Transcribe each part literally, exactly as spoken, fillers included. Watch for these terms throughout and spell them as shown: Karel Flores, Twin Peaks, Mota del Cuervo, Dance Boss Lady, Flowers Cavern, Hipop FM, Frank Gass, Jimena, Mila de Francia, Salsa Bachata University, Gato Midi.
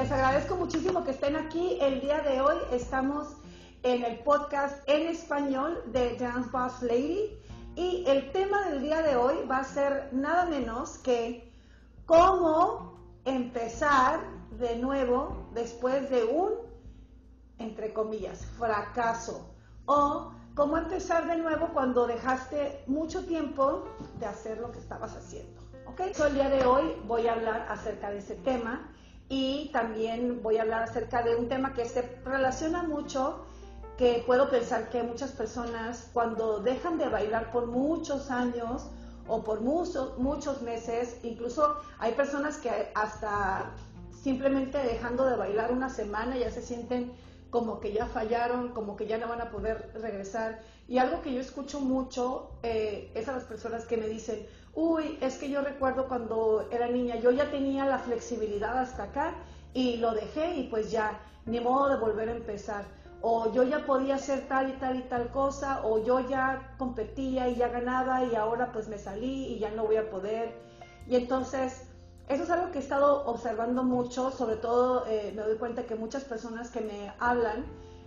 les agradezco muchísimo que estén aquí. El día de hoy estamos en el podcast en español de Dance Boss Lady y el tema del día de hoy va a ser nada menos que cómo empezar de nuevo después de un, entre comillas, fracaso, o cómo empezar de nuevo cuando dejaste mucho tiempo de hacer lo que estabas haciendo. ¿Okay? So, el día de hoy voy a hablar acerca de ese tema y también voy a hablar acerca de un tema que se relaciona mucho, que puedo pensar que muchas personas cuando dejan de bailar por muchos años o por muchos, muchos meses, incluso hay personas que hasta simplemente dejando de bailar una semana ya se sienten como que ya fallaron, como que ya no van a poder regresar. Y algo que yo escucho mucho eh, es a las personas que me dicen, uy, es que yo recuerdo cuando era niña, yo ya tenía la flexibilidad hasta acá y lo dejé y pues ya, ni modo de volver a empezar. O yo ya podía hacer tal y tal y tal cosa, o yo ya competía y ya ganaba y ahora pues me salí y ya no voy a poder. Y entonces eso es algo que he estado observando mucho, sobre todo eh, me doy cuenta que muchas personas que me hablan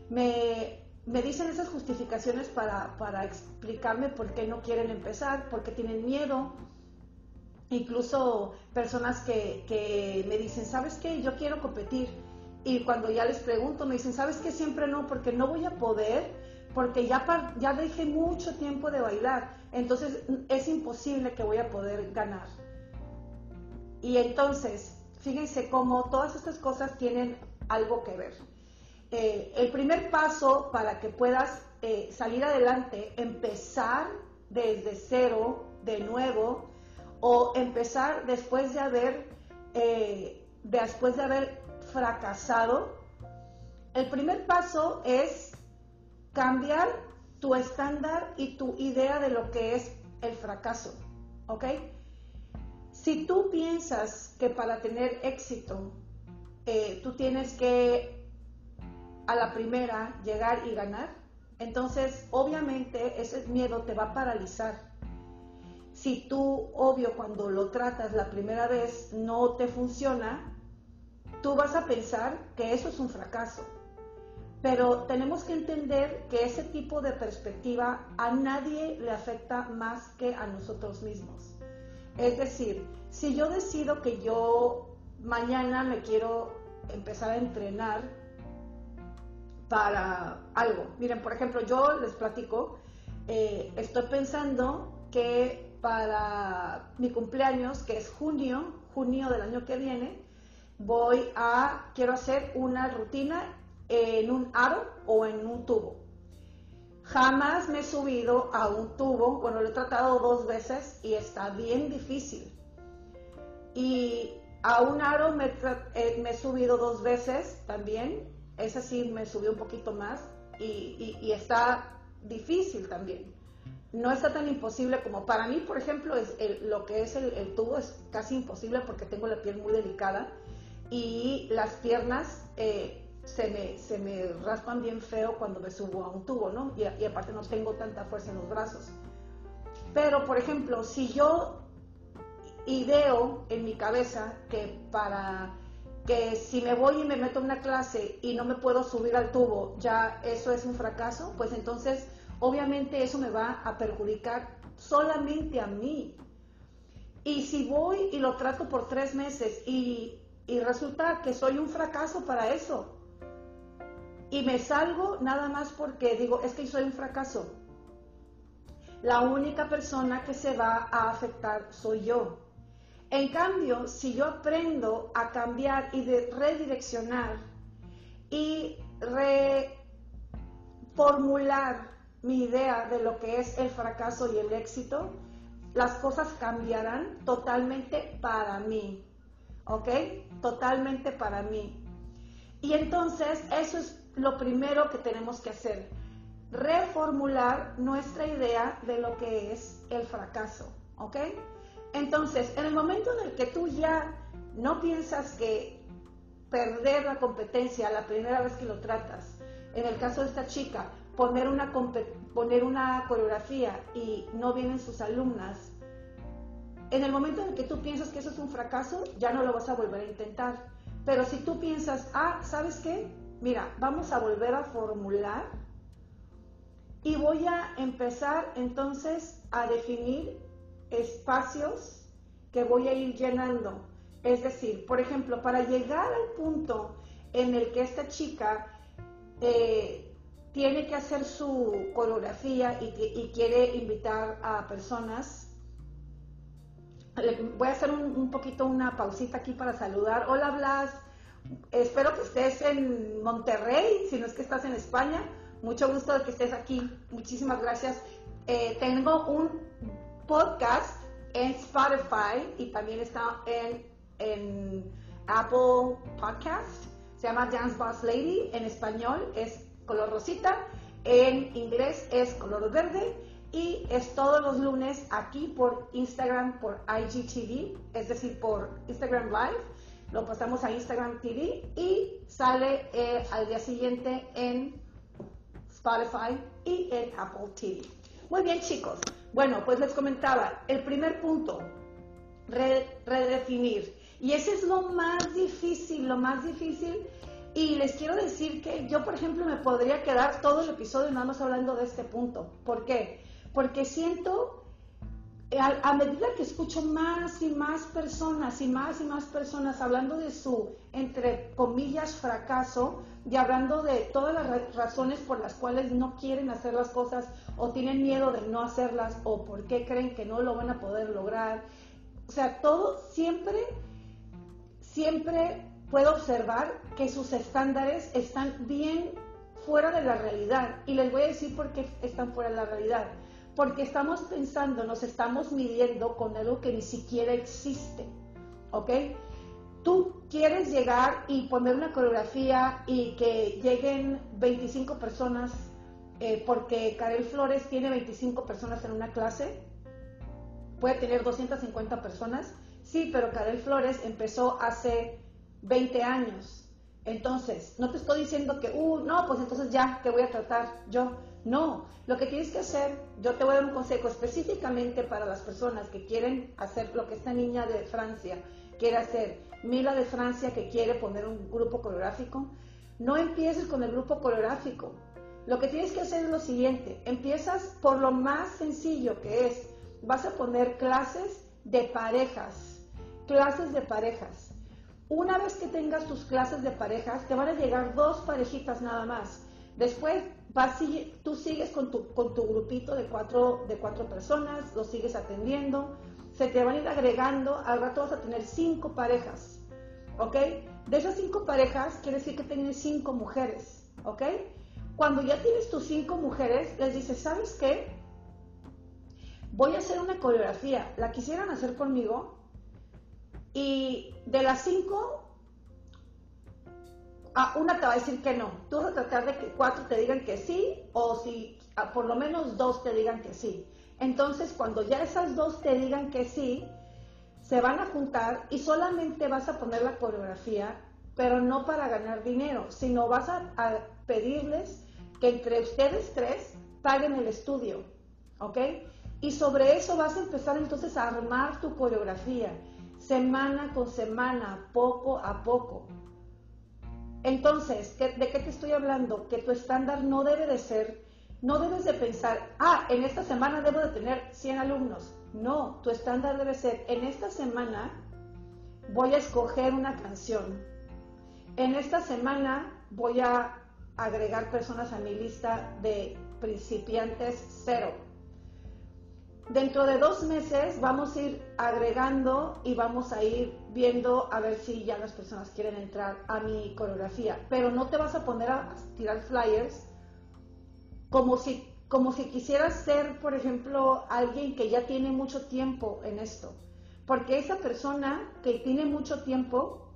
me, me dicen esas justificaciones para, para explicarme por qué no quieren empezar, por qué tienen miedo. Incluso personas que, que me dicen, ¿sabes qué? Yo quiero competir. Y cuando ya les pregunto, me dicen, ¿sabes qué? Siempre no, porque no voy a poder, porque ya, ya dejé mucho tiempo de bailar, entonces es imposible que voy a poder ganar. Y entonces, fíjense cómo todas estas cosas tienen algo que ver. Eh, el primer paso para que puedas eh, salir adelante, empezar desde cero, de nuevo, o empezar después de haber, eh, después de haber fracasado, el primer paso es cambiar tu estándar y tu idea de lo que es el fracaso, ¿ok? Si tú piensas que para tener éxito eh, tú tienes que a la primera llegar y ganar, entonces obviamente ese miedo te va a paralizar. Si tú, obvio, cuando lo tratas la primera vez no te funciona, tú vas a pensar que eso es un fracaso. Pero tenemos que entender que ese tipo de perspectiva a nadie le afecta más que a nosotros mismos. Es decir, si yo decido que yo mañana me quiero empezar a entrenar para algo. Miren, por ejemplo, yo les platico, eh, estoy pensando que para mi cumpleaños, que es junio, junio del año que viene, voy a, quiero hacer una rutina en un aro o en un tubo. Jamás me he subido a un tubo, bueno, lo he tratado dos veces y está bien difícil. Y a un aro me, tra- eh, me he subido dos veces también, ese sí me subió un poquito más y, y, y está difícil también. No está tan imposible como para mí, por ejemplo, es el, lo que es el, el tubo es casi imposible porque tengo la piel muy delicada y las piernas Eh, Se me, se me raspan bien feo cuando me subo a un tubo, ¿no? Y, y aparte no tengo tanta fuerza en los brazos. Pero, por ejemplo, si yo ideo en mi cabeza que para que si me voy y me meto en una clase y no me puedo subir al tubo, ya eso es un fracaso, pues entonces obviamente eso me va a perjudicar solamente a mí. Y si voy y lo trato por tres meses y, y resulta que soy un fracaso para eso, y me salgo nada más porque digo, es que soy un fracaso, la única persona que se va a afectar soy yo. En cambio, si yo aprendo a cambiar y de redireccionar y reformular mi idea de lo que es el fracaso y el éxito, las cosas cambiarán totalmente para mí, ¿ok? Totalmente para mí. Y entonces eso es lo primero que tenemos que hacer, reformular nuestra idea de lo que es el fracaso, ¿ok? Entonces, en el momento en el que tú ya no piensas que perder la competencia la primera vez que lo tratas, en el caso de esta chica, poner una, poner una coreografía y no vienen sus alumnas, en el momento en el que tú piensas que eso es un fracaso, ya no lo vas a volver a intentar. Pero si tú piensas, ah, ¿sabes qué? Mira, vamos a volver a formular y voy a empezar entonces a definir espacios que voy a ir llenando. Es decir, por ejemplo, para llegar al punto en el que esta chica eh, tiene que hacer su coreografía y, y quiere invitar a personas. Voy a hacer un, un poquito una pausita aquí para saludar. Hola Blas, espero que estés en Monterrey, si no es que estás en España. Mucho gusto de que estés aquí, muchísimas gracias. Eh, tengo un podcast en Spotify y también está en, en Apple Podcast. Se llama Dance Boss Lady, en español es color rosita, en inglés es color verde, y es todos los lunes aquí por Instagram, por I G T V, es decir, por Instagram Live. Lo pasamos a Instagram T V y sale eh, al día siguiente en Spotify y en Apple T V. Muy bien, chicos. Bueno, pues les comentaba, el primer punto, re- redefinir. Y ese es lo más difícil, lo más difícil. Y les quiero decir que yo, por ejemplo, me podría quedar todo el episodio nada más hablando de este punto. ¿Por qué? Porque siento, a, a medida que escucho más y más personas y más y más personas hablando de su, entre comillas, fracaso, y hablando de todas las razones por las cuales no quieren hacer las cosas o tienen miedo de no hacerlas o por qué creen que no lo van a poder lograr. O sea, todo siempre, siempre puedo observar que sus estándares están bien fuera de la realidad. Y les voy a decir por qué están fuera de la realidad. Porque estamos pensando, nos estamos midiendo con algo que ni siquiera existe, ¿ok? Tú quieres llegar y poner una coreografía y que lleguen veinticinco personas eh, porque Karel Flores tiene veinticinco personas en una clase, puede tener doscientas cincuenta personas, sí, pero Karel Flores empezó hace veinte años. Entonces, no te estoy diciendo que, uh, no, pues entonces ya, te voy a tratar yo. No, lo que tienes que hacer, yo te voy a dar un consejo específicamente para las personas que quieren hacer lo que esta niña de Francia quiere hacer, Mila de Francia, que quiere poner un grupo coreográfico. No empieces con el grupo coreográfico. Lo que tienes que hacer es lo siguiente, empiezas por lo más sencillo que es, vas a poner clases de parejas, clases de parejas. Una vez que tengas tus clases de parejas, te van a llegar dos parejitas nada más. Después vas, tú sigues con tu, con tu grupito de cuatro, de cuatro personas, los sigues atendiendo, se te van a ir agregando, al rato vas a tener cinco parejas, ¿ok? De esas cinco parejas, quiere decir que tienes cinco mujeres, ¿ok? Cuando ya tienes tus cinco mujeres, les dices, ¿sabes qué? Voy a hacer una coreografía, ¿la quisieran hacer conmigo? Y de las cinco... Ah, una te va a decir que no. Tú vas a tratar de que cuatro te digan que sí, o si ah, por lo menos dos te digan que sí. Entonces, cuando ya esas dos te digan que sí, se van a juntar y solamente vas a poner la coreografía, pero no para ganar dinero, sino vas a, a pedirles que entre ustedes tres paguen el estudio, ¿ok? Y sobre eso vas a empezar entonces a armar tu coreografía, semana con semana, poco a poco. Entonces, ¿de qué te estoy hablando? Que tu estándar no debe de ser, no debes de pensar, ah, en esta semana debo de tener cien alumnos. No, tu estándar debe ser, en esta semana voy a escoger una canción. En esta semana voy a agregar personas a mi lista de principiantes cero. Dentro de dos meses vamos a ir agregando y vamos a ir viendo a ver si ya las personas quieren entrar a mi coreografía. Pero no te vas a poner a tirar flyers como si, como si quisieras ser, por ejemplo, alguien que ya tiene mucho tiempo en esto. Porque esa persona que tiene mucho tiempo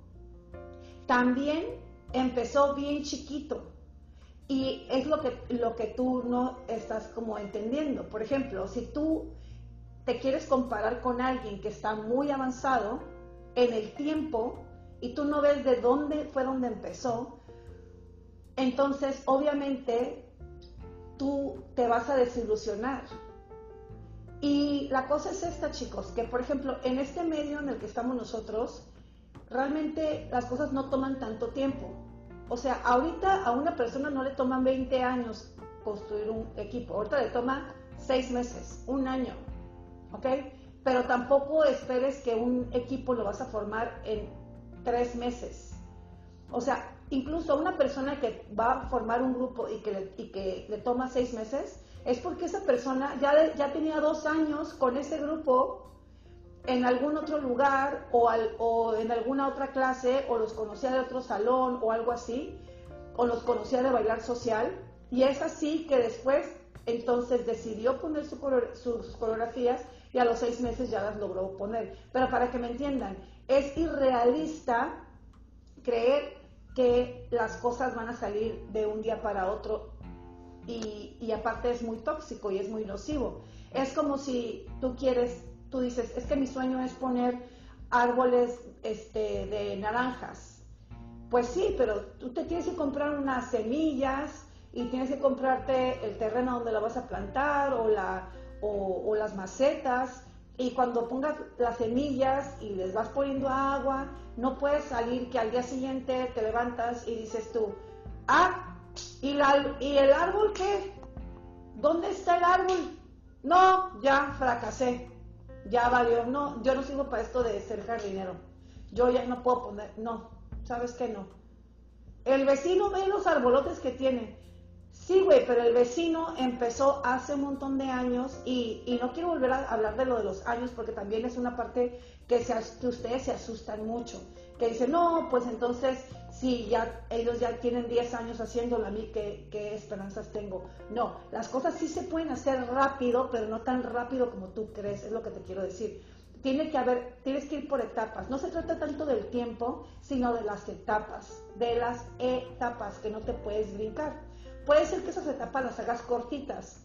también empezó bien chiquito. Y es lo que, lo que tú no estás como entendiendo. Por ejemplo, si tú te quieres comparar con alguien que está muy avanzado en el tiempo y tú no ves de dónde fue donde empezó, entonces obviamente tú te vas a desilusionar. Y la cosa es esta, chicos, que por ejemplo en este medio en el que estamos nosotros, realmente las cosas no toman tanto tiempo. O sea, ahorita a una persona no le toman veinte años construir un equipo, ahorita le toma seis meses, un año, ¿ok? Pero tampoco esperes que un equipo lo vas a formar en tres meses. O sea, incluso a una persona que va a formar un grupo y que le, y que le toma seis meses, es porque esa persona ya, ya tenía dos años con ese grupo en algún otro lugar o, al, o en alguna otra clase, o los conocía de otro salón o algo así, o los conocía de bailar social, y es así que después entonces decidió poner su, sus coreografías y a los seis meses ya las logró poner. Pero para que me entiendan, es irrealista creer que las cosas van a salir de un día para otro, y, y aparte es muy tóxico y es muy nocivo. Es como si tú quieres, tú dices, es que mi sueño es poner árboles este, de naranjas. Pues sí, pero tú te tienes que comprar unas semillas y tienes que comprarte el terreno donde la vas a plantar o, la, o, o las macetas. Y cuando pongas las semillas y les vas poniendo agua, no puedes salir que al día siguiente te levantas y dices tú, ah, ¿y, la, y el árbol qué? ¿Dónde está el árbol? No, ya fracasé, ya valió, no, yo no sigo para esto de ser jardinero, yo ya no puedo poner, no, ¿sabes qué? No. El vecino ve los arbolotes que tiene. Sí, güey, pero el vecino empezó hace un montón de años y, y no quiero volver a hablar de lo de los años porque también es una parte que, se, que ustedes se asustan mucho, que dicen, no, pues entonces, si ya, ellos ya tienen diez años haciéndolo, a mí, ¿qué, qué esperanzas tengo? No, las cosas sí se pueden hacer rápido, pero no tan rápido como tú crees, es lo que te quiero decir. Tiene que haber, tienes que ir por etapas. No se trata tanto del tiempo, sino de las etapas, de las etapas que no te puedes brincar. Puede ser que esas etapas las hagas cortitas,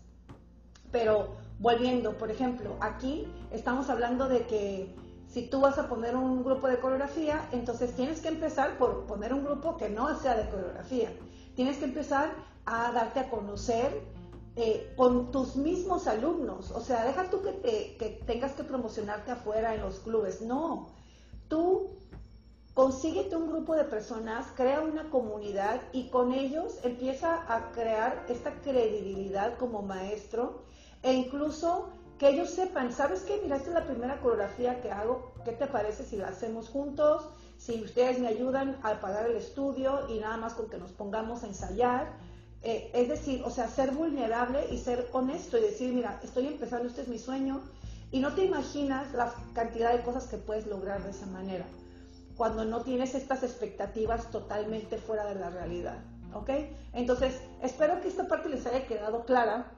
pero volviendo, por ejemplo, aquí estamos hablando de que si tú vas a poner un grupo de coreografía, entonces tienes que empezar por poner un grupo que no sea de coreografía. Tienes que empezar a darte a conocer eh, con tus mismos alumnos. O sea, deja tú que, te, que tengas que promocionarte afuera en los clubes. No, tú consíguete un grupo de personas, crea una comunidad y con ellos empieza a crear esta credibilidad como maestro e incluso que ellos sepan, ¿sabes qué? Mira, esta es la primera coreografía que hago, ¿qué te parece si la hacemos juntos? Si ustedes me ayudan a pagar el estudio y nada más con que nos pongamos a ensayar. Eh, es decir, o sea, ser vulnerable y ser honesto y decir, mira, estoy empezando, este es mi sueño, y no te imaginas la cantidad de cosas que puedes lograr de esa manera, cuando no tienes estas expectativas totalmente fuera de la realidad, ¿ok? Entonces, espero que esta parte les haya quedado clara,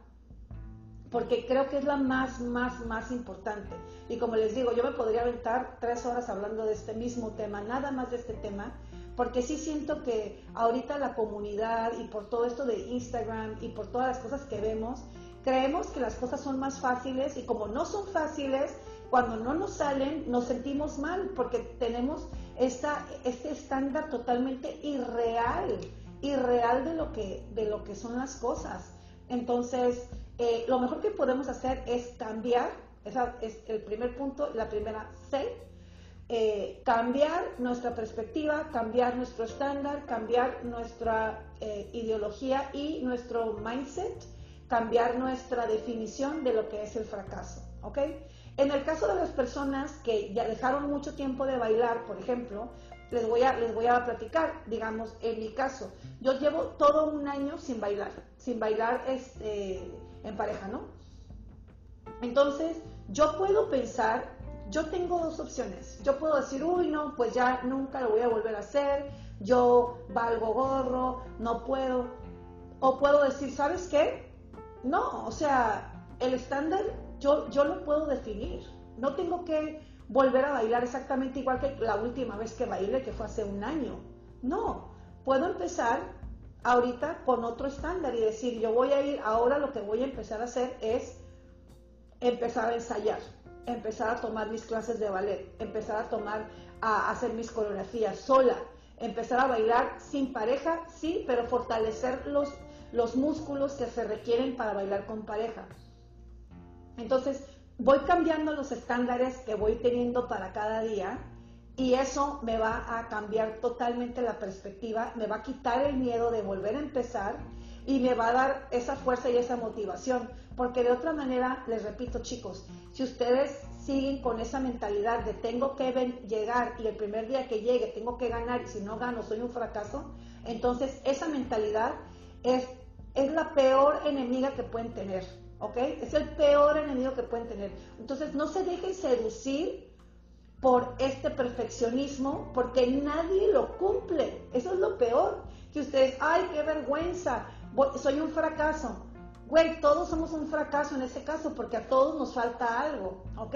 porque creo que es la más, más, más importante. Y como les digo, yo me podría aventar tres horas hablando de este mismo tema, nada más de este tema, porque sí siento que ahorita la comunidad y por todo esto de Instagram y por todas las cosas que vemos, creemos que las cosas son más fáciles y como no son fáciles, cuando no nos salen, nos sentimos mal porque tenemos esta, este estándar totalmente irreal, irreal de lo que, de lo que son las cosas. Entonces, eh, lo mejor que podemos hacer es cambiar, esa es el primer punto, la primera C, eh, cambiar nuestra perspectiva, cambiar nuestro estándar, cambiar nuestra eh, ideología y nuestro mindset, cambiar nuestra definición de lo que es el fracaso, ¿ok? En el caso de las personas que ya dejaron mucho tiempo de bailar, por ejemplo, les voy, a, les voy a platicar, digamos, en mi caso, yo llevo todo un año sin bailar, sin bailar es, eh, en pareja, ¿no? Entonces, yo puedo pensar, yo tengo dos opciones, yo puedo decir, uy, no, pues ya nunca lo voy a volver a hacer, yo valgo gorro, no puedo, o puedo decir, ¿sabes qué? No, o sea, el estándar Yo, yo lo puedo definir, no tengo que volver a bailar exactamente igual que la última vez que bailé, que fue hace un año. No, puedo empezar ahorita con otro estándar y decir, yo voy a ir, ahora lo que voy a empezar a hacer es empezar a ensayar, empezar a tomar mis clases de ballet, empezar a tomar, a hacer mis coreografías sola, empezar a bailar sin pareja, sí, pero fortalecer los, los músculos que se requieren para bailar con pareja. Entonces, voy cambiando los estándares que voy teniendo para cada día Y eso me va a cambiar totalmente la perspectiva, me va a quitar el miedo de volver a empezar y me va a dar esa fuerza y esa motivación. Porque de otra manera, les repito, chicos, si ustedes siguen con esa mentalidad de tengo que llegar y el primer día que llegue tengo que ganar y si no gano soy un fracaso, entonces esa mentalidad es, es la peor enemiga que pueden tener, ¿ok? Es el peor enemigo que pueden tener. Entonces no se dejen seducir por este perfeccionismo, porque nadie lo cumple. Eso es lo peor, que ustedes, ay, qué vergüenza, voy, soy un fracaso. Güey, todos somos un fracaso en ese caso, porque a todos nos falta algo, ¿ok?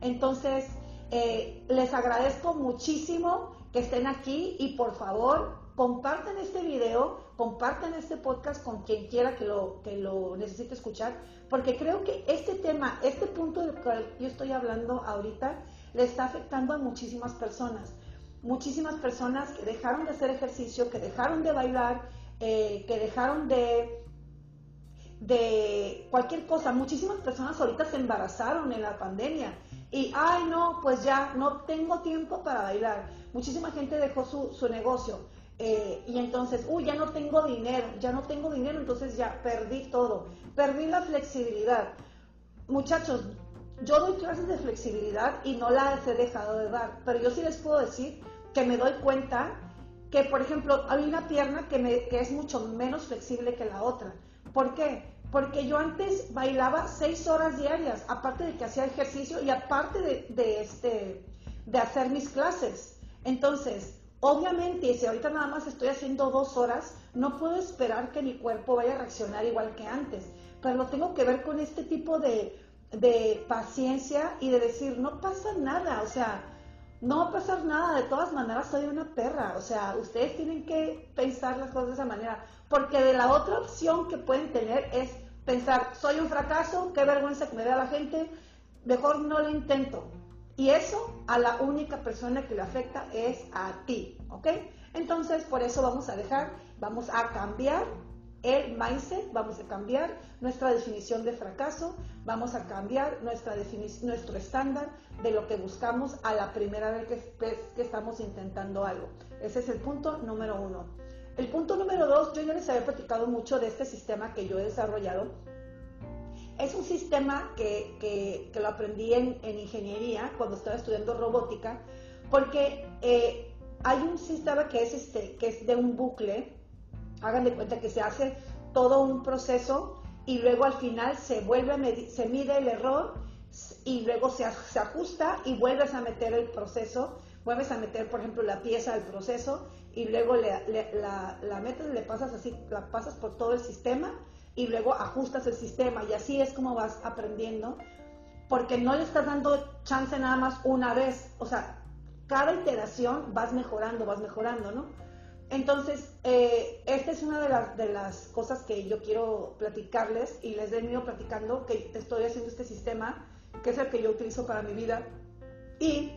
Entonces, eh, les agradezco muchísimo que estén aquí y por favor, compartan este video, compartan este podcast con quien quiera que lo, que lo necesite escuchar, porque creo que este tema, este punto del cual yo estoy hablando ahorita, le está afectando a muchísimas personas. Muchísimas personas que dejaron de hacer ejercicio, que dejaron de bailar, eh, que dejaron de... de cualquier cosa. Muchísimas personas ahorita se embarazaron en la pandemia y, ay no, pues ya no tengo tiempo para bailar. Muchísima gente dejó su, su negocio eh, y entonces, uy, ya no tengo dinero, ya no tengo dinero, entonces ya perdí todo, perdí la flexibilidad. Muchachos, yo doy clases de flexibilidad y no las he dejado de dar, pero yo sí les puedo decir que me doy cuenta que, por ejemplo, hay una pierna que, me, que es mucho menos flexible que la otra. ¿Por qué? Porque yo antes bailaba seis horas diarias, aparte de que hacía ejercicio y aparte de, de, este, de hacer mis clases. Entonces, obviamente, si ahorita nada más estoy haciendo dos horas, no puedo esperar que mi cuerpo vaya a reaccionar igual que antes. Pero lo tengo que ver con este tipo de, de paciencia y de decir, no pasa nada, o sea, no va a pasar nada, de todas maneras soy una perra, o sea, ustedes tienen que pensar las cosas de esa manera, porque de la otra opción que pueden tener es pensar, soy un fracaso, qué vergüenza que me vea la gente, mejor no lo intento, y eso a la única persona que le afecta es a ti, ¿ok? Entonces, por eso vamos a dejar, vamos a cambiar el mindset, vamos a cambiar nuestra definición de fracaso, vamos a cambiar nuestra nuestro estándar de lo que buscamos a la primera vez que, que estamos intentando algo. Ese es el punto número uno. El punto número dos, yo ya les había platicado mucho de este sistema que yo he desarrollado. Es un sistema que, que, que lo aprendí en, en ingeniería cuando estaba estudiando robótica, porque eh, hay un sistema que es, este, que es de un bucle. Hagan de cuenta que se hace todo un proceso y luego al final se vuelve a medir, se mide el error y luego se, se ajusta y vuelves a meter el proceso, vuelves a meter, por ejemplo, la pieza al proceso y luego le, le, la, la metes, le pasas así, la pasas por todo el sistema y luego ajustas el sistema y así es como vas aprendiendo, porque no le estás dando chance nada más una vez, o sea, cada iteración vas mejorando, vas mejorando, ¿no? Entonces, eh, esta es una de las, de las cosas que yo quiero platicarles y les he venido platicando, que estoy haciendo este sistema, que es el que yo utilizo para mi vida. Y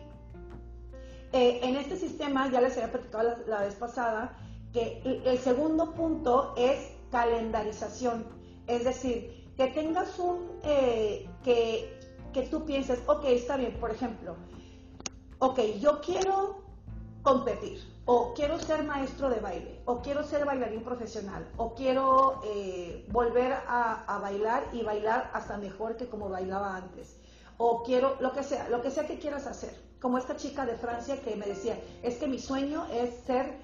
eh, en este sistema, ya les había platicado la, la vez pasada, que el, el segundo punto es calendarización. Es decir, que tengas un, eh, que, que tú pienses, ok, está bien, por ejemplo, ok, yo quiero competir, o quiero ser maestro de baile, o quiero ser bailarín profesional, o quiero eh, volver a, a bailar y bailar hasta mejor que como bailaba antes, o quiero lo que sea, lo que sea que quieras hacer, como esta chica de Francia que me decía, es que mi sueño es ser,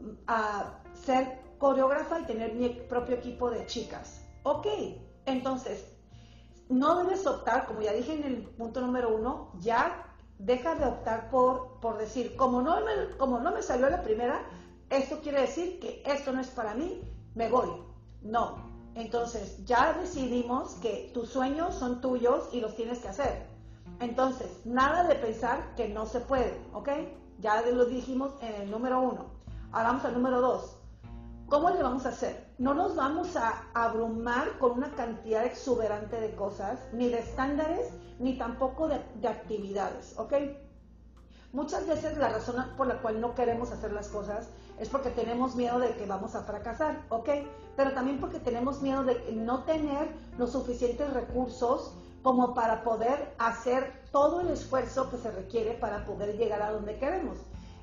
uh, ser coreógrafa y tener mi propio equipo de chicas. Ok, entonces, no debes optar, como ya dije en el punto número uno, ya deja de optar por, por decir, como no, me, como no me salió la primera, esto quiere decir que esto no es para mí, me voy. No. Entonces, ya decidimos que tus sueños son tuyos y los tienes que hacer. Entonces, nada de pensar que no se puede, ¿ok? Ya lo dijimos en el número uno. Ahora vamos al número dos. ¿Cómo le vamos a hacer? No nos vamos a abrumar con una cantidad exuberante de cosas, ni de estándares, ni tampoco de, de actividades, ¿ok? Muchas veces la razón por la cual no queremos hacer las cosas es porque tenemos miedo de que vamos a fracasar, ¿ok? Pero también porque tenemos miedo de no tener los suficientes recursos como para poder hacer todo el esfuerzo que se requiere para poder llegar a donde queremos.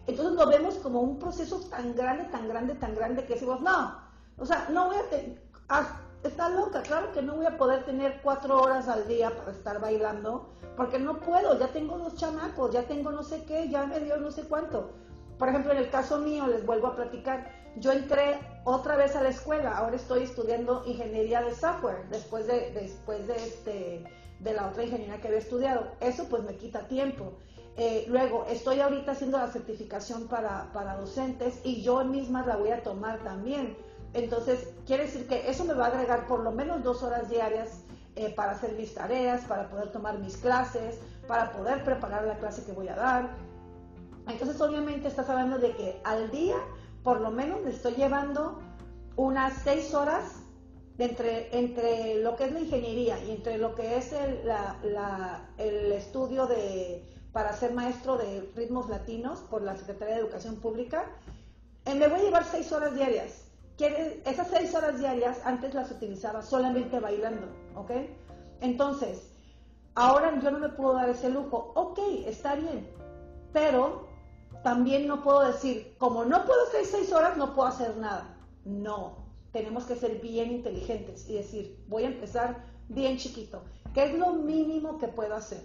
Entonces lo vemos como un proceso tan grande, tan grande, tan grande que decimos, no, o sea, no voy a tener, ah, está loca, claro que no voy a poder tener cuatro horas al día para estar bailando, porque no puedo, ya tengo dos chamacos, ya tengo no sé qué, ya me dio no sé cuánto. Por ejemplo, en el caso mío, les vuelvo a platicar, yo entré otra vez a la escuela, ahora estoy estudiando ingeniería de software, después de, después de este... de la otra ingeniería que había estudiado. Eso pues me quita tiempo. Eh, luego, estoy ahorita haciendo la certificación para, para docentes y yo misma la voy a tomar también. Entonces, quiere decir que eso me va a agregar por lo menos dos horas diarias eh, para hacer mis tareas, para poder tomar mis clases, para poder preparar la clase que voy a dar. Entonces, obviamente estás hablando de que al día, por lo menos, me estoy llevando unas seis horas Entre, entre lo que es la ingeniería y entre lo que es el, la, la, el estudio de, para ser maestro de ritmos latinos por la Secretaría de Educación Pública, eh, me voy a llevar seis horas diarias. Esas seis horas diarias antes las utilizaba solamente bailando, ¿ok? Entonces, ahora yo no me puedo dar ese lujo. Ok, está bien, pero también no puedo decir, como no puedo hacer seis horas, no puedo hacer nada. No. Tenemos que ser bien inteligentes y decir, voy a empezar bien chiquito. ¿Qué es lo mínimo que puedo hacer?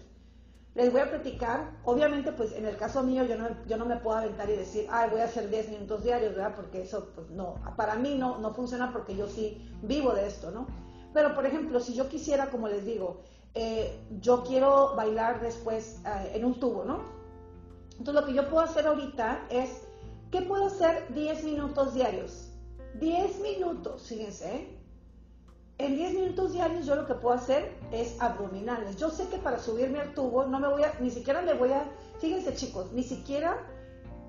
Les voy a platicar, obviamente, pues en el caso mío yo no, yo no me puedo aventar y decir, ay, voy a hacer diez minutos diarios, ¿verdad? Porque eso, pues no, para mí no, no funciona porque yo sí vivo de esto, ¿no? Pero, por ejemplo, si yo quisiera, como les digo, eh, yo quiero bailar después eh, en un tubo, ¿no? Entonces, lo que yo puedo hacer ahorita es, ¿qué puedo hacer diez minutos diarios? diez minutos, fíjense, ¿eh? En diez minutos diarios yo lo que puedo hacer es abdominales. Yo sé que para subirme al tubo no me voy a, ni siquiera me voy a, fíjense chicos, ni siquiera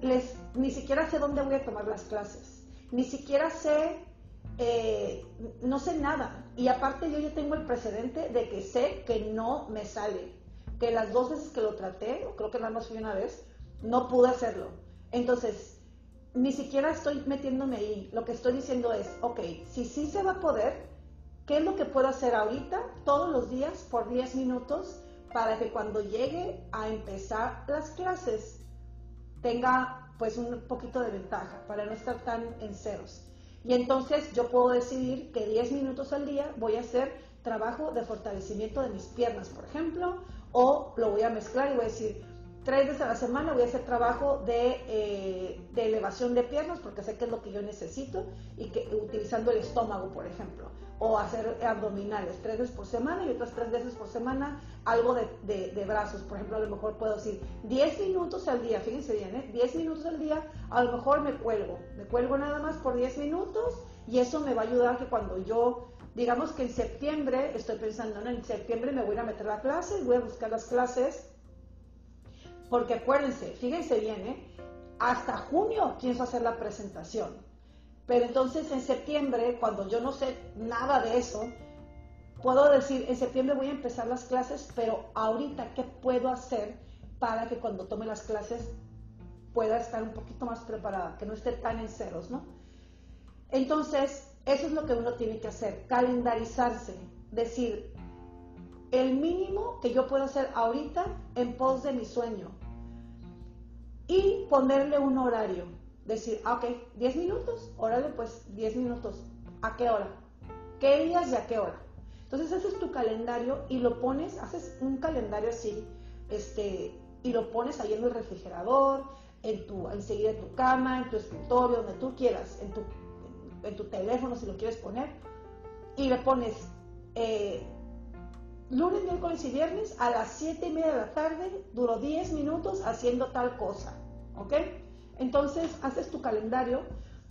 les, ni siquiera sé dónde voy a tomar las clases, ni siquiera sé, eh, no sé nada. Y aparte yo ya tengo el precedente de que sé que no me sale, que las dos veces que lo traté, o creo que nada más fui una vez, no pude hacerlo. Entonces, ni siquiera estoy metiéndome ahí. Lo que estoy diciendo es, ok, si sí se va a poder, ¿qué es lo que puedo hacer ahorita, todos los días, por diez minutos, para que cuando llegue a empezar las clases, tenga pues un poquito de ventaja, para no estar tan en ceros? Y entonces yo puedo decidir que diez minutos al día voy a hacer trabajo de fortalecimiento de mis piernas, por ejemplo, o lo voy a mezclar y voy a decir, tres veces a la semana voy a hacer trabajo de, eh, de elevación de piernas porque sé que es lo que yo necesito y que utilizando el estómago, por ejemplo, o hacer abdominales tres veces por semana y otras tres veces por semana algo de, de, de brazos. Por ejemplo, a lo mejor puedo decir diez minutos al día, fíjense bien, ¿eh? diez minutos al día, a lo mejor me cuelgo, me cuelgo nada más por diez minutos y eso me va a ayudar que cuando yo, digamos que en septiembre, estoy pensando, ¿no? En septiembre me voy a meter a clases, voy a buscar las clases. Porque acuérdense, fíjense bien, ¿eh? Hasta junio pienso hacer la presentación. Pero entonces en septiembre, cuando yo no sé nada de eso, puedo decir, en septiembre voy a empezar las clases, pero ahorita, ¿qué puedo hacer para que cuando tome las clases pueda estar un poquito más preparada, que no esté tan en ceros, ¿no? Entonces, eso es lo que uno tiene que hacer, calendarizarse, decir, el mínimo que yo puedo hacer ahorita en pos de mi sueño y ponerle un horario, decir, ok, diez minutos, órale pues diez minutos, ¿a qué hora? ¿Qué días y a qué hora? Entonces haces tu calendario y lo pones, haces un calendario así, este, y lo pones ahí en el refrigerador, en tu, enseguida en tu cama, en tu escritorio, donde tú quieras, en tu, en tu teléfono si lo quieres poner, y le pones, eh, lunes, miércoles y viernes a las siete y media de la tarde duro diez minutos haciendo tal cosa, ¿ok? Entonces haces tu calendario.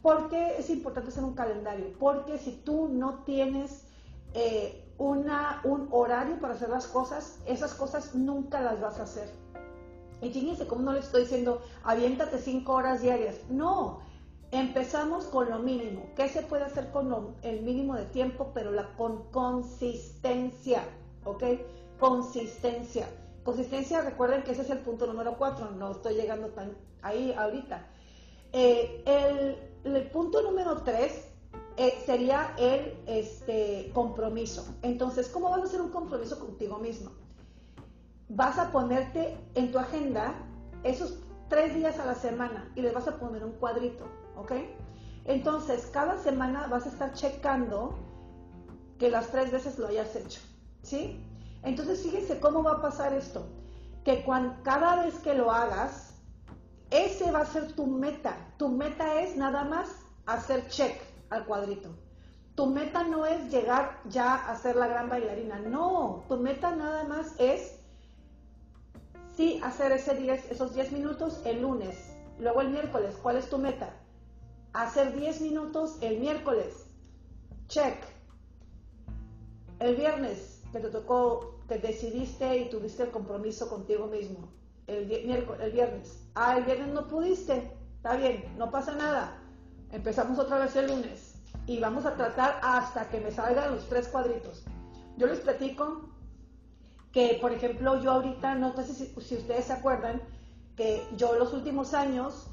¿Por qué es importante hacer un calendario? Porque si tú no tienes eh, una, un horario para hacer las cosas, esas cosas nunca las vas a hacer. Y fíjense cómo no les estoy diciendo, aviéntate cinco horas diarias. No, empezamos con lo mínimo. ¿Qué se puede hacer con lo, el mínimo de tiempo? Pero la, con consistencia. ¿Ok? Consistencia. Consistencia, recuerden que ese es el punto número cuatro, no estoy llegando tan ahí ahorita. Eh, el, el punto número tres eh, sería el este, compromiso. Entonces, ¿cómo vas a hacer un compromiso contigo mismo? Vas a ponerte en tu agenda esos tres días a la semana y les vas a poner un cuadrito, ¿ok? Entonces, cada semana vas a estar checando que las tres veces lo hayas hecho, ¿sí? Entonces, fíjense cómo va a pasar esto, que cuando, cada vez que lo hagas, ese va a ser tu meta. Tu meta es nada más hacer check al cuadrito. Tu meta no es llegar ya a ser la gran bailarina, no, tu meta nada más es, sí, hacer ese diez, esos diez minutos el lunes, luego el miércoles. ¿Cuál es tu meta? Hacer diez minutos el miércoles, check. El viernes que te tocó, te decidiste y tuviste el compromiso contigo mismo, el, el viernes, ah, el viernes no pudiste, está bien, no pasa nada, empezamos otra vez el lunes y vamos a tratar hasta que me salgan los tres cuadritos. Yo les platico que, por ejemplo, yo ahorita, no sé si, si ustedes se acuerdan, que yo los últimos años,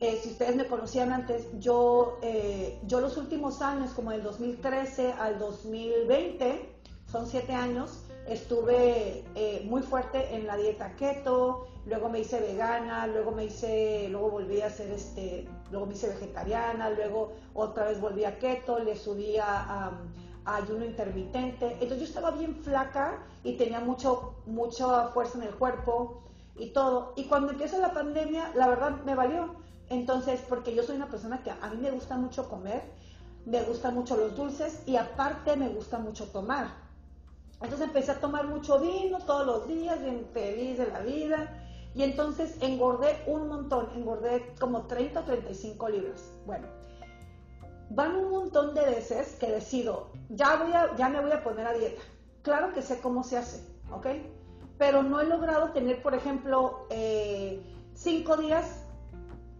eh, si ustedes me conocían antes, yo, eh, yo los últimos años, como del dos mil trece al dos mil veinte, son siete años, estuve eh, muy fuerte en la dieta keto, luego me hice vegana, luego me hice, luego volví a ser este, luego me hice vegetariana, luego otra vez volví a keto, le subí a, um, a ayuno intermitente. Entonces yo estaba bien flaca y tenía mucho, mucha fuerza en el cuerpo y todo. Y cuando empieza la pandemia, la verdad me valió. Entonces, porque yo soy una persona que a mí me gusta mucho comer, me gustan mucho los dulces y aparte me gusta mucho tomar. Entonces empecé a tomar mucho vino todos los días, bien feliz de la vida. Y entonces engordé un montón, engordé como treinta o treinta y cinco libras. Bueno, van un montón de veces que decido, ya, voy a, ya me voy a poner a dieta. Claro que sé cómo se hace, ¿ok? Pero no he logrado tener, por ejemplo, eh, cinco días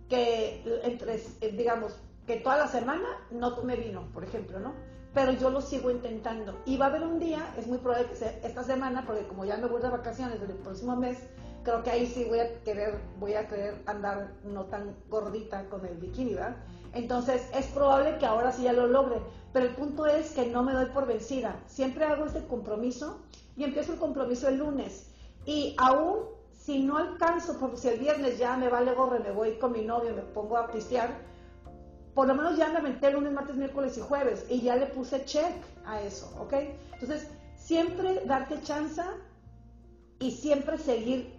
que, entre, digamos, que toda la semana no tomé vino, por ejemplo, ¿no? Pero yo lo sigo intentando. Y va a haber un día, es muy probable que sea esta semana, porque como ya me voy de vacaciones del próximo mes, creo que ahí sí voy a querer, voy a querer andar no tan gordita con el bikini, ¿verdad? Entonces es probable que ahora sí ya lo logre. Pero el punto es que no me doy por vencida. Siempre hago ese compromiso y empiezo el compromiso el lunes. Y aún si no alcanzo, porque si el viernes ya me vale gorre, me voy con mi novio, me pongo a pistear, por lo menos ya me aventé lunes, martes, miércoles y jueves y ya le puse check a eso, ¿ok? Entonces, siempre darte chance y siempre seguir,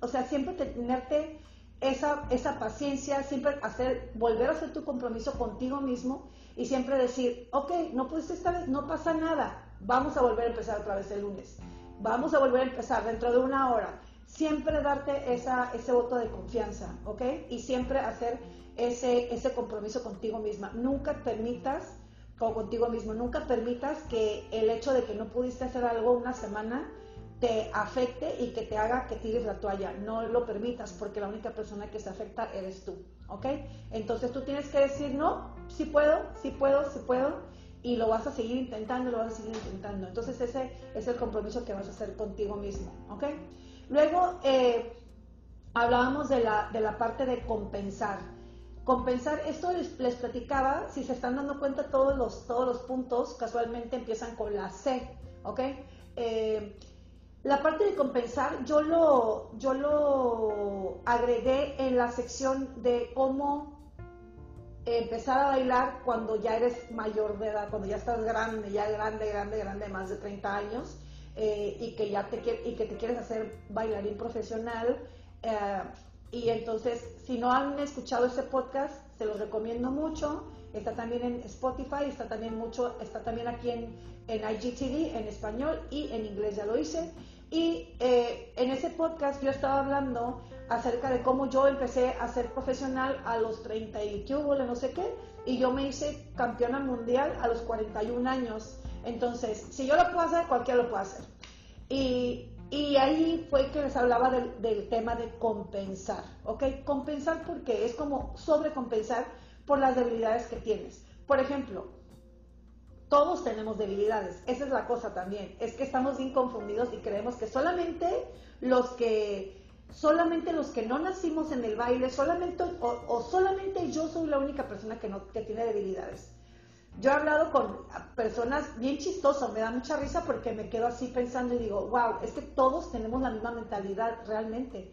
o sea, siempre tenerte esa, esa paciencia, siempre hacer, volver a hacer tu compromiso contigo mismo y siempre decir, ok, no pudiste esta vez, no pasa nada, vamos a volver a empezar otra vez el lunes, vamos a volver a empezar dentro de una hora. Siempre darte esa, ese voto de confianza, ¿ok? Y siempre hacer ese, ese compromiso contigo misma. Nunca permitas, como contigo mismo, nunca permitas que el hecho de que no pudiste hacer algo una semana te afecte y que te haga que tires la toalla. No lo permitas, porque la única persona que se afecta eres tú, ¿ok? Entonces tú tienes que decir, no, sí puedo, sí puedo, sí puedo, y lo vas a seguir intentando, lo vas a seguir intentando. Entonces ese es el compromiso que vas a hacer contigo mismo, ¿ok? Luego eh, hablábamos de la, de la parte de compensar. Compensar, esto les, les platicaba, si se están dando cuenta todos los, todos los puntos, casualmente empiezan con la C, ¿ok? Eh, la parte de compensar yo lo, yo lo agregué en la sección de cómo empezar a bailar cuando ya eres mayor de edad, cuando ya estás grande, ya grande, grande, grande, más de treinta años. Eh, y que ya te, y que te quieres hacer bailarín profesional, eh, y entonces si no han escuchado ese podcast se los recomiendo mucho, está también en Spotify, está también mucho, está también aquí en, en I G T V en español y en inglés ya lo hice, y eh, en ese podcast yo estaba hablando acerca de cómo yo empecé a ser profesional a los treinta y cubo, no sé qué, y yo me hice campeona mundial a los cuarenta y un años. Entonces, si yo lo puedo hacer, cualquiera lo puede hacer. Y, y ahí fue que les hablaba del, del tema de compensar, ¿ok? Compensar porque es como sobrecompensar por las debilidades que tienes. Por ejemplo, todos tenemos debilidades, esa es la cosa también. Es que estamos bien confundidos y creemos que solamente los que, solamente los que no nacimos en el baile, solamente o, o solamente yo soy la única persona que, no, que tiene debilidades. Yo he hablado con personas bien chistosas, me da mucha risa porque me quedo así pensando y digo, wow, es que todos tenemos la misma mentalidad realmente.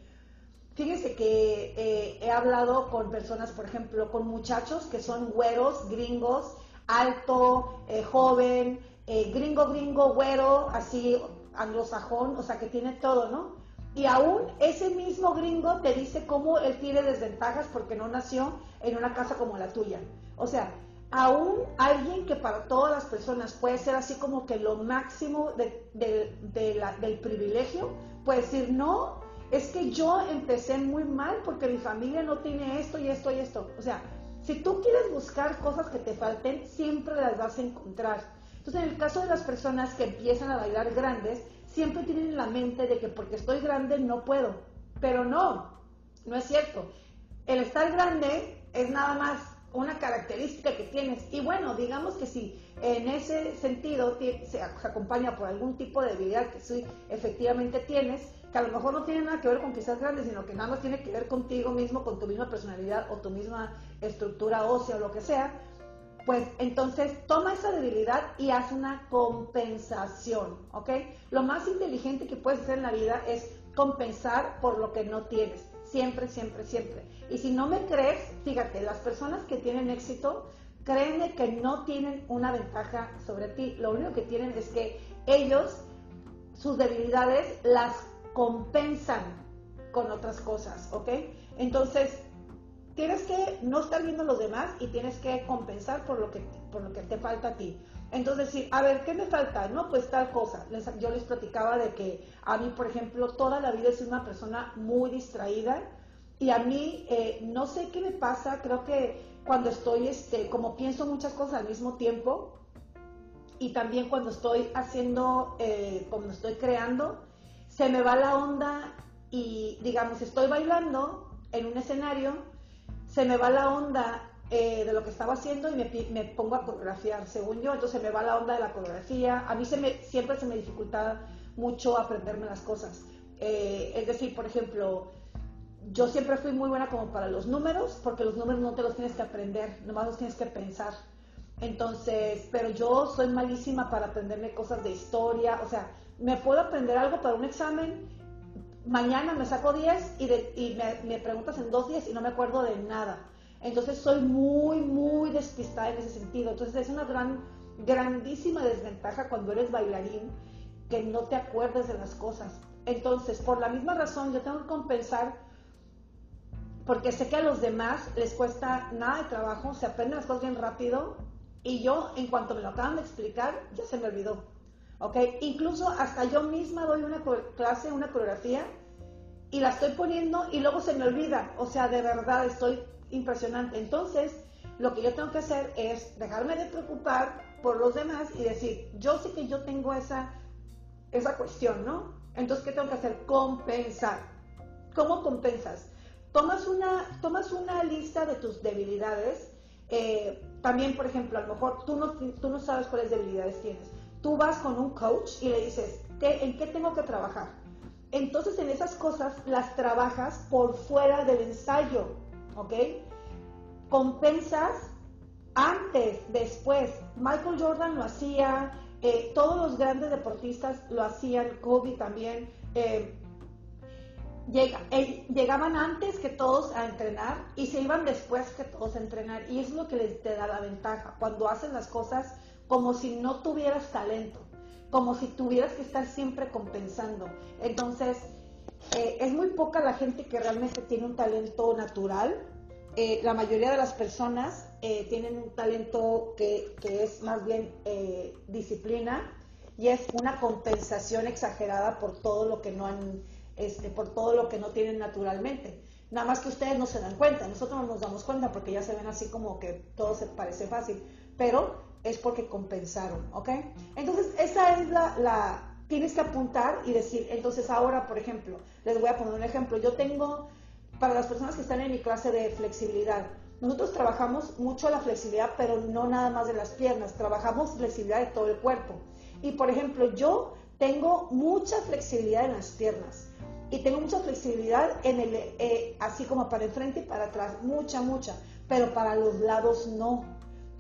Fíjense que eh, he hablado con personas, por ejemplo, con muchachos que son güeros, gringos, alto, eh, joven, eh, gringo, gringo, güero, así anglosajón, o sea que tiene todo, ¿no? Y aún ese mismo gringo te dice cómo él tiene desventajas porque no nació en una casa como la tuya. O sea, aún alguien que para todas las personas puede ser así como que lo máximo de, de, de la, del privilegio, puede decir, no, es que yo empecé muy mal porque mi familia no tiene esto y esto y esto. O sea, si tú quieres buscar cosas que te falten, siempre las vas a encontrar. Entonces, en el caso de las personas que empiezan a bailar grandes, siempre tienen la mente de que porque estoy grande no puedo. Pero no, no es cierto. El estar grande es nada más una característica que tienes, y bueno, digamos que si en ese sentido se acompaña por algún tipo de debilidad que sí efectivamente tienes, que a lo mejor no tiene nada que ver con que seas grande, sino que nada más tiene que ver contigo mismo, con tu misma personalidad o tu misma estructura ósea o lo que sea, pues entonces toma esa debilidad y haz una compensación, ¿ok? Lo más inteligente que puedes hacer en la vida es compensar por lo que no tienes. Siempre, siempre, siempre. Y si no me crees, fíjate, las personas que tienen éxito, créeme que no tienen una ventaja sobre ti. Lo único que tienen es que ellos, sus debilidades, las compensan con otras cosas, ¿ok? Entonces, tienes que no estar viendo a los demás y tienes que compensar por lo que, por lo que te falta a ti. Entonces, decir, sí, a ver, ¿qué me falta? No, pues tal cosa. Les, yo les platicaba de que a mí, por ejemplo, toda la vida he sido una persona muy distraída y a mí, eh, no sé qué me pasa, creo que cuando estoy, este, como pienso muchas cosas al mismo tiempo y también cuando estoy haciendo, eh, cuando estoy creando, se me va la onda y, digamos, estoy bailando en un escenario, se me va la onda Eh, de lo que estaba haciendo y me, me pongo a coreografiar según yo, entonces me va la onda de la coreografía. A mí se me, siempre se me dificulta mucho aprenderme las cosas, eh, es decir, por ejemplo, yo siempre fui muy buena como para los números, porque los números no te los tienes que aprender, nomás los tienes que pensar. Entonces, pero yo soy malísima para aprenderme cosas de historia, o sea, me puedo aprender algo para un examen, mañana me saco diez y, de, y me, me preguntas en dos días y no me acuerdo de nada. Entonces soy muy, muy despistada en ese sentido. Entonces es una gran, grandísima desventaja cuando eres bailarín, que no te acuerdas de las cosas. Entonces, por la misma razón, yo tengo que compensar, porque sé que a los demás les cuesta nada de trabajo, se aprenden las cosas bien rápido, y yo, en cuanto me lo acaban de explicar, ya se me olvidó, ¿ok? Incluso hasta yo misma doy una clase, una coreografía, y la estoy poniendo, y luego se me olvida. O sea, de verdad, estoy impresionante. Entonces, lo que yo tengo que hacer es dejarme de preocupar por los demás y decir, yo sé que yo tengo esa, esa cuestión, ¿no? Entonces, ¿qué tengo que hacer? Compensar. ¿Cómo compensas? Tomas una, tomas una lista de tus debilidades. Eh, también, por ejemplo, a lo mejor tú no, tú no sabes cuáles debilidades tienes. Tú vas con un coach y le dices, ¿qué, ¿en qué tengo que trabajar? Entonces, en esas cosas las trabajas por fuera del ensayo. ¿Ok? Compensas antes, después. Michael Jordan lo hacía, eh, todos los grandes deportistas lo hacían, Kobe también. Eh, lleg eh, llegaban antes que todos a entrenar y se iban después que todos a entrenar. Y eso es lo que les te da la ventaja, cuando hacen las cosas como si no tuvieras talento, como si tuvieras que estar siempre compensando. Entonces, Eh, es muy poca la gente que realmente tiene un talento natural. Eh, la mayoría de las personas eh, tienen un talento que, que es más bien eh, disciplina, y es una compensación exagerada por todo lo que no han, este, por todo lo que no tienen naturalmente. Nada más que ustedes no se dan cuenta, nosotros no nos damos cuenta porque ya se ven así como que todo se parece fácil, pero es porque compensaron, ¿ok? Entonces esa es la... la tienes que apuntar y decir, entonces ahora, por ejemplo, les voy a poner un ejemplo. Yo tengo, para las personas que están en mi clase de flexibilidad, nosotros trabajamos mucho la flexibilidad, pero no nada más de las piernas, trabajamos flexibilidad de todo el cuerpo. Y, por ejemplo, yo tengo mucha flexibilidad en las piernas y tengo mucha flexibilidad en el, eh, así como para enfrente y para atrás, mucha, mucha, pero para los lados no.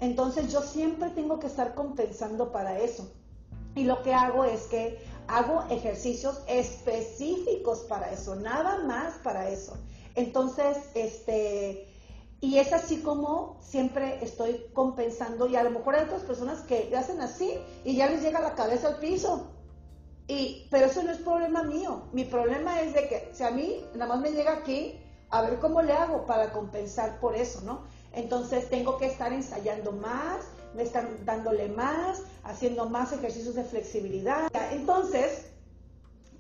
Entonces yo siempre tengo que estar compensando para eso. Y lo que hago es que hago ejercicios específicos para eso, nada más para eso. Entonces, este, y es así como siempre estoy compensando. Y a lo mejor hay otras personas que hacen así y ya les llega la cabeza al piso. Y, pero eso no es problema mío. Mi problema es de que si a mí nada más me llega aquí, a ver cómo le hago para compensar por eso, ¿no? Entonces tengo que estar ensayando más, me están dándole más, haciendo más ejercicios de flexibilidad. Entonces,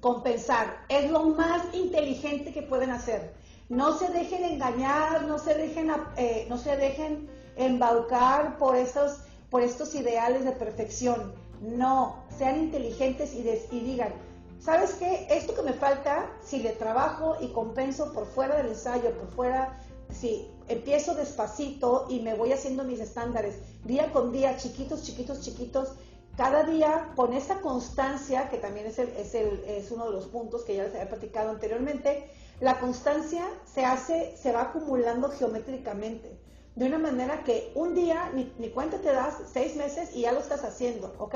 compensar es lo más inteligente que pueden hacer. No se dejen engañar, no se dejen, eh, no se dejen embaucar por estos, por estos ideales de perfección. No, sean inteligentes y, des, y digan, ¿sabes qué? Esto que me falta, si le trabajo y compenso por fuera del ensayo, por fuera... Sí, empiezo despacito y me voy haciendo mis estándares día con día, chiquitos, chiquitos, chiquitos, cada día con esa constancia, que también es, el, es, el, es uno de los puntos que ya les había platicado anteriormente. La constancia se hace, se va acumulando geométricamente, de una manera que un día, ni, ni cuenta te das, seis meses y ya lo estás haciendo, ¿ok?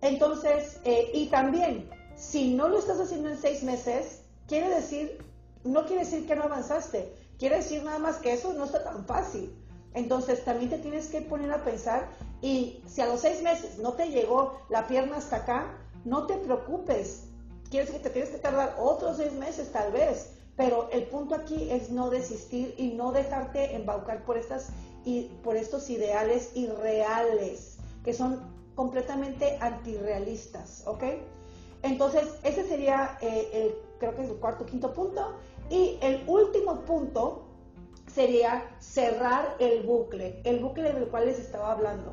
Entonces, eh, y también, si no lo estás haciendo en seis meses, quiere decir, no quiere decir que no avanzaste. Quiere decir nada más que eso no está tan fácil. Entonces también te tienes que poner a pensar, y si a los seis meses no te llegó la pierna hasta acá, no te preocupes. Quieres que te tienes que tardar otros seis meses tal vez, pero el punto aquí es no desistir y no dejarte embaucar por, estas, y por estos ideales irreales, que son completamente antirrealistas, ¿ok? Entonces ese sería eh, el, creo que es el cuarto, quinto punto. Y el último punto sería cerrar el bucle, el bucle del cual les estaba hablando.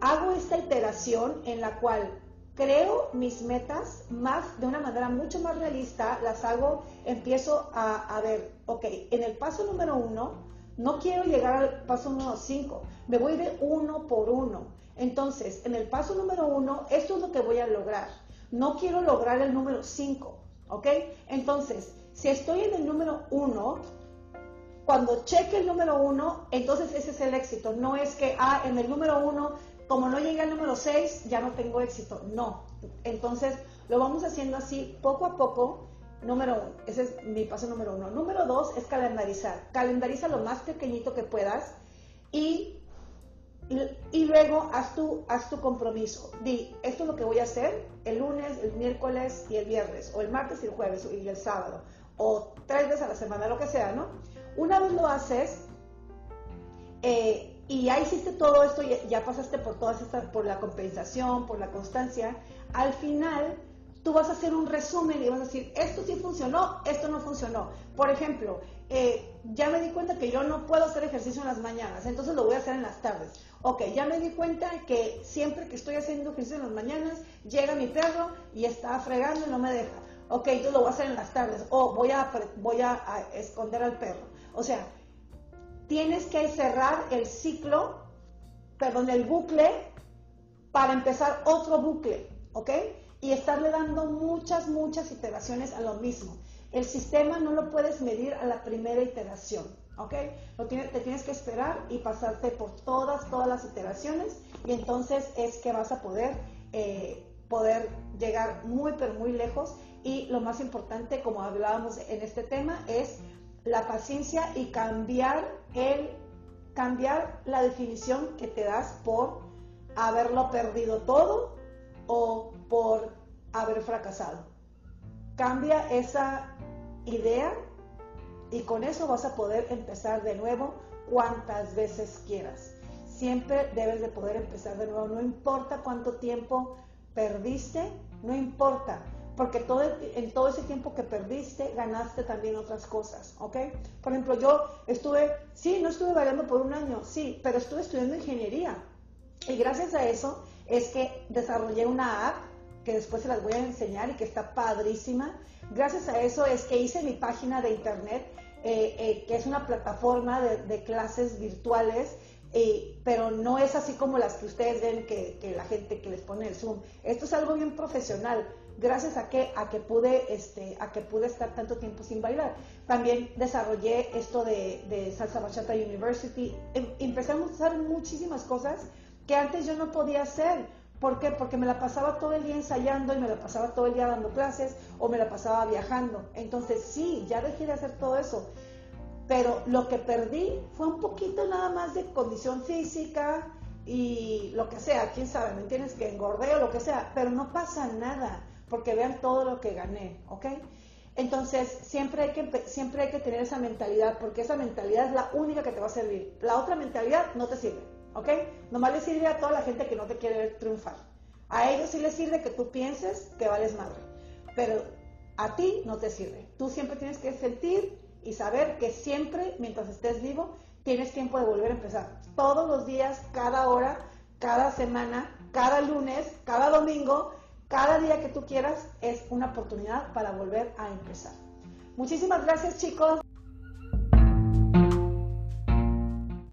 Hago esta iteración en la cual creo mis metas más, de una manera mucho más realista, las hago, empiezo a, a ver, ok, en el paso número uno, no quiero llegar al paso número cinco, me voy de uno por uno. Entonces, en el paso número uno, esto es lo que voy a lograr. No quiero lograr el número cinco, ¿ok? Entonces, si estoy en el número uno, cuando cheque el número uno, entonces ese es el éxito. No es que, ah, en el número uno, como no llegué al número seis, ya no tengo éxito. No. Entonces, lo vamos haciendo así, poco a poco. Número uno, ese es mi paso número uno. Número dos es calendarizar. Calendariza lo más pequeñito que puedas y, y luego haz tu, haz tu compromiso. Di, esto es lo que voy a hacer el lunes, el miércoles y el viernes, o el martes y el jueves y el sábado, o tres veces a la semana, lo que sea, ¿no? Una vez lo haces, eh, y ya hiciste todo esto, ya, ya pasaste por todas estas, por la compensación, por la constancia, al final tú vas a hacer un resumen y vas a decir, esto sí funcionó, esto no funcionó. Por ejemplo, eh, ya me di cuenta que yo no puedo hacer ejercicio en las mañanas, entonces lo voy a hacer en las tardes. Ok, ya me di cuenta que siempre que estoy haciendo ejercicio en las mañanas, llega mi perro y está fregando y no me deja. Ok, entonces lo voy a hacer en las tardes, o voy a, voy a, a esconder al perro. O sea, tienes que cerrar el ciclo, perdón, el bucle, para empezar otro bucle, ¿ok? Y estarle dando muchas, muchas iteraciones a lo mismo. El sistema no lo puedes medir a la primera iteración, ¿ok? Lo tienes, te tienes que esperar y pasarte por todas, todas las iteraciones, y entonces es que vas a poder, eh, poder llegar muy, pero muy lejos. Y lo más importante, como hablábamos en este tema, es la paciencia y cambiar, el, cambiar la definición que te das por haberlo perdido todo o por haber fracasado. Cambia esa idea y con eso vas a poder empezar de nuevo cuantas veces quieras. Siempre debes de poder empezar de nuevo, no importa cuánto tiempo perdiste, no importa. Porque todo, en todo ese tiempo que perdiste, ganaste también otras cosas, ¿ok? Por ejemplo, yo estuve, sí, no estuve bailando por un año, sí, pero estuve estudiando ingeniería. Y gracias a eso es que desarrollé una app, que después se las voy a enseñar y que está padrísima. Gracias a eso es que hice mi página de internet, eh, eh, que es una plataforma de, de clases virtuales. Eh, pero no es así como las que ustedes ven que, que la gente que les pone el Zoom. Esto es algo bien profesional, gracias a que, a que pude, este, a que pude estar tanto tiempo sin bailar. También desarrollé esto de, de Salsa Bachata University. Empecé a usar muchísimas cosas que antes yo no podía hacer. ¿Por qué? Porque me la pasaba todo el día ensayando y me la pasaba todo el día dando clases o me la pasaba viajando. Entonces sí, ya dejé de hacer todo eso. Pero lo que perdí fue un poquito nada más de condición física y lo que sea, quién sabe, ¿me entiendes? Que engordé o lo que sea, pero no pasa nada porque vean todo lo que gané, ¿ok? Entonces, siempre hay, que, siempre hay que tener esa mentalidad, porque esa mentalidad es la única que te va a servir. La otra mentalidad no te sirve, ¿ok? Nomás le sirve a toda la gente que no te quiere ver triunfar. A ellos sí les sirve que tú pienses que vales madre, pero a ti no te sirve. Tú siempre tienes que sentir y saber que siempre, mientras estés vivo, tienes tiempo de volver a empezar. Todos los días, cada hora, cada semana, cada lunes, cada domingo. Cada día que tú quieras es una oportunidad para volver a empezar. Muchísimas gracias, chicos.